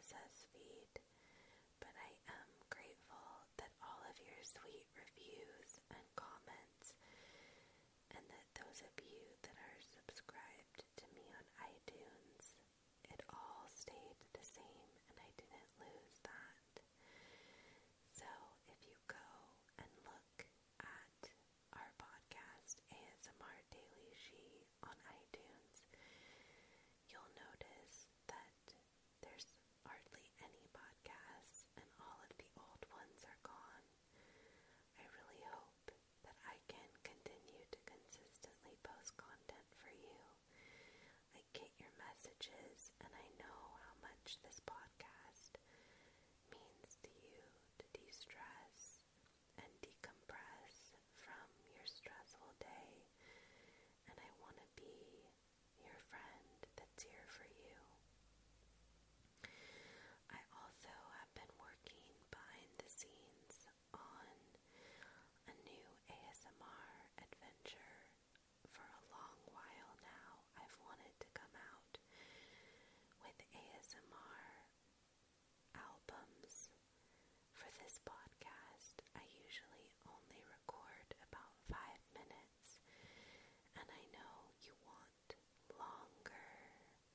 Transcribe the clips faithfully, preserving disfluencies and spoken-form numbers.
S S feed, but I am grateful that all of your sweet reviews and comments, and that those of you that are subscribed to me on iTunes, it all stayed the same and I didn't lose that. So if you go and look at our podcast, A S M R Daily She, on iTunes, you'll notice that there's hardly any podcasts and all of the old ones are gone. I really hope that I can continue to consistently post content for you. I get your messages and I know how much this podcast means to you to de-stress and decompress from your stressful day, and I want to be your friend that's here for you. I also have been working behind the scenes on a new A S M R adventure for a long while now. I've wanted to come out with A S M R albums for this podcast. I usually only record about five minutes, and I know you want longer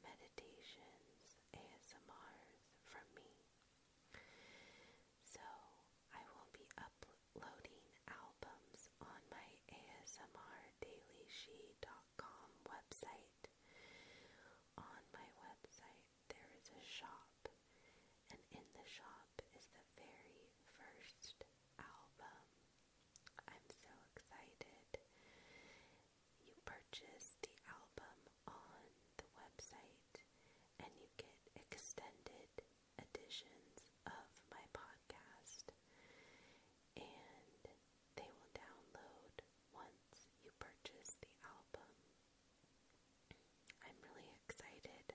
meditations, A S M Rs from me. So I will be uploading albums on my A S M R daily she dot com website. On my website there is a shop, and in the shop is the very first album. I'm so excited. You purchase the album on the website and you get extended editions of my podcast, and they will download once you purchase the album. I'm really excited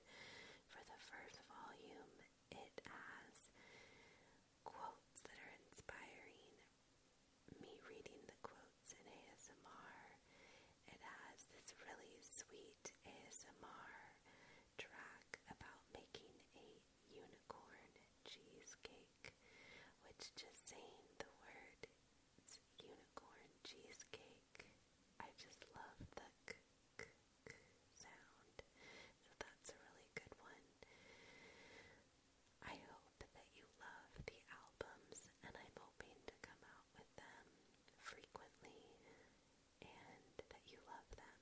for the first volume. It has quotes that are inspiring, me reading the quotes in A S M R. It has this really sweet A S M R track about making a unicorn cheesecake, which just saying the word unicorn cheesecake, I just love the k k k sound. So that's a really good one. I hope that you love the albums, and I'm hoping to come out with them frequently, and that you love them.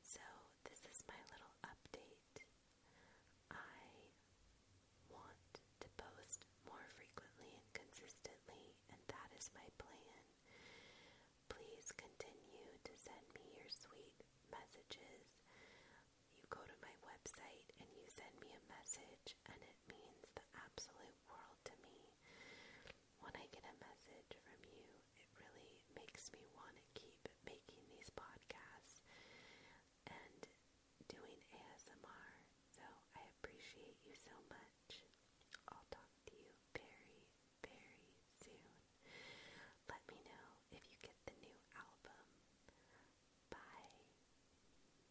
So this is my little update. I want to post more frequently and consistently, and that is my plan. Please continue to send me your sweet messages. You go to my website and you send me a message.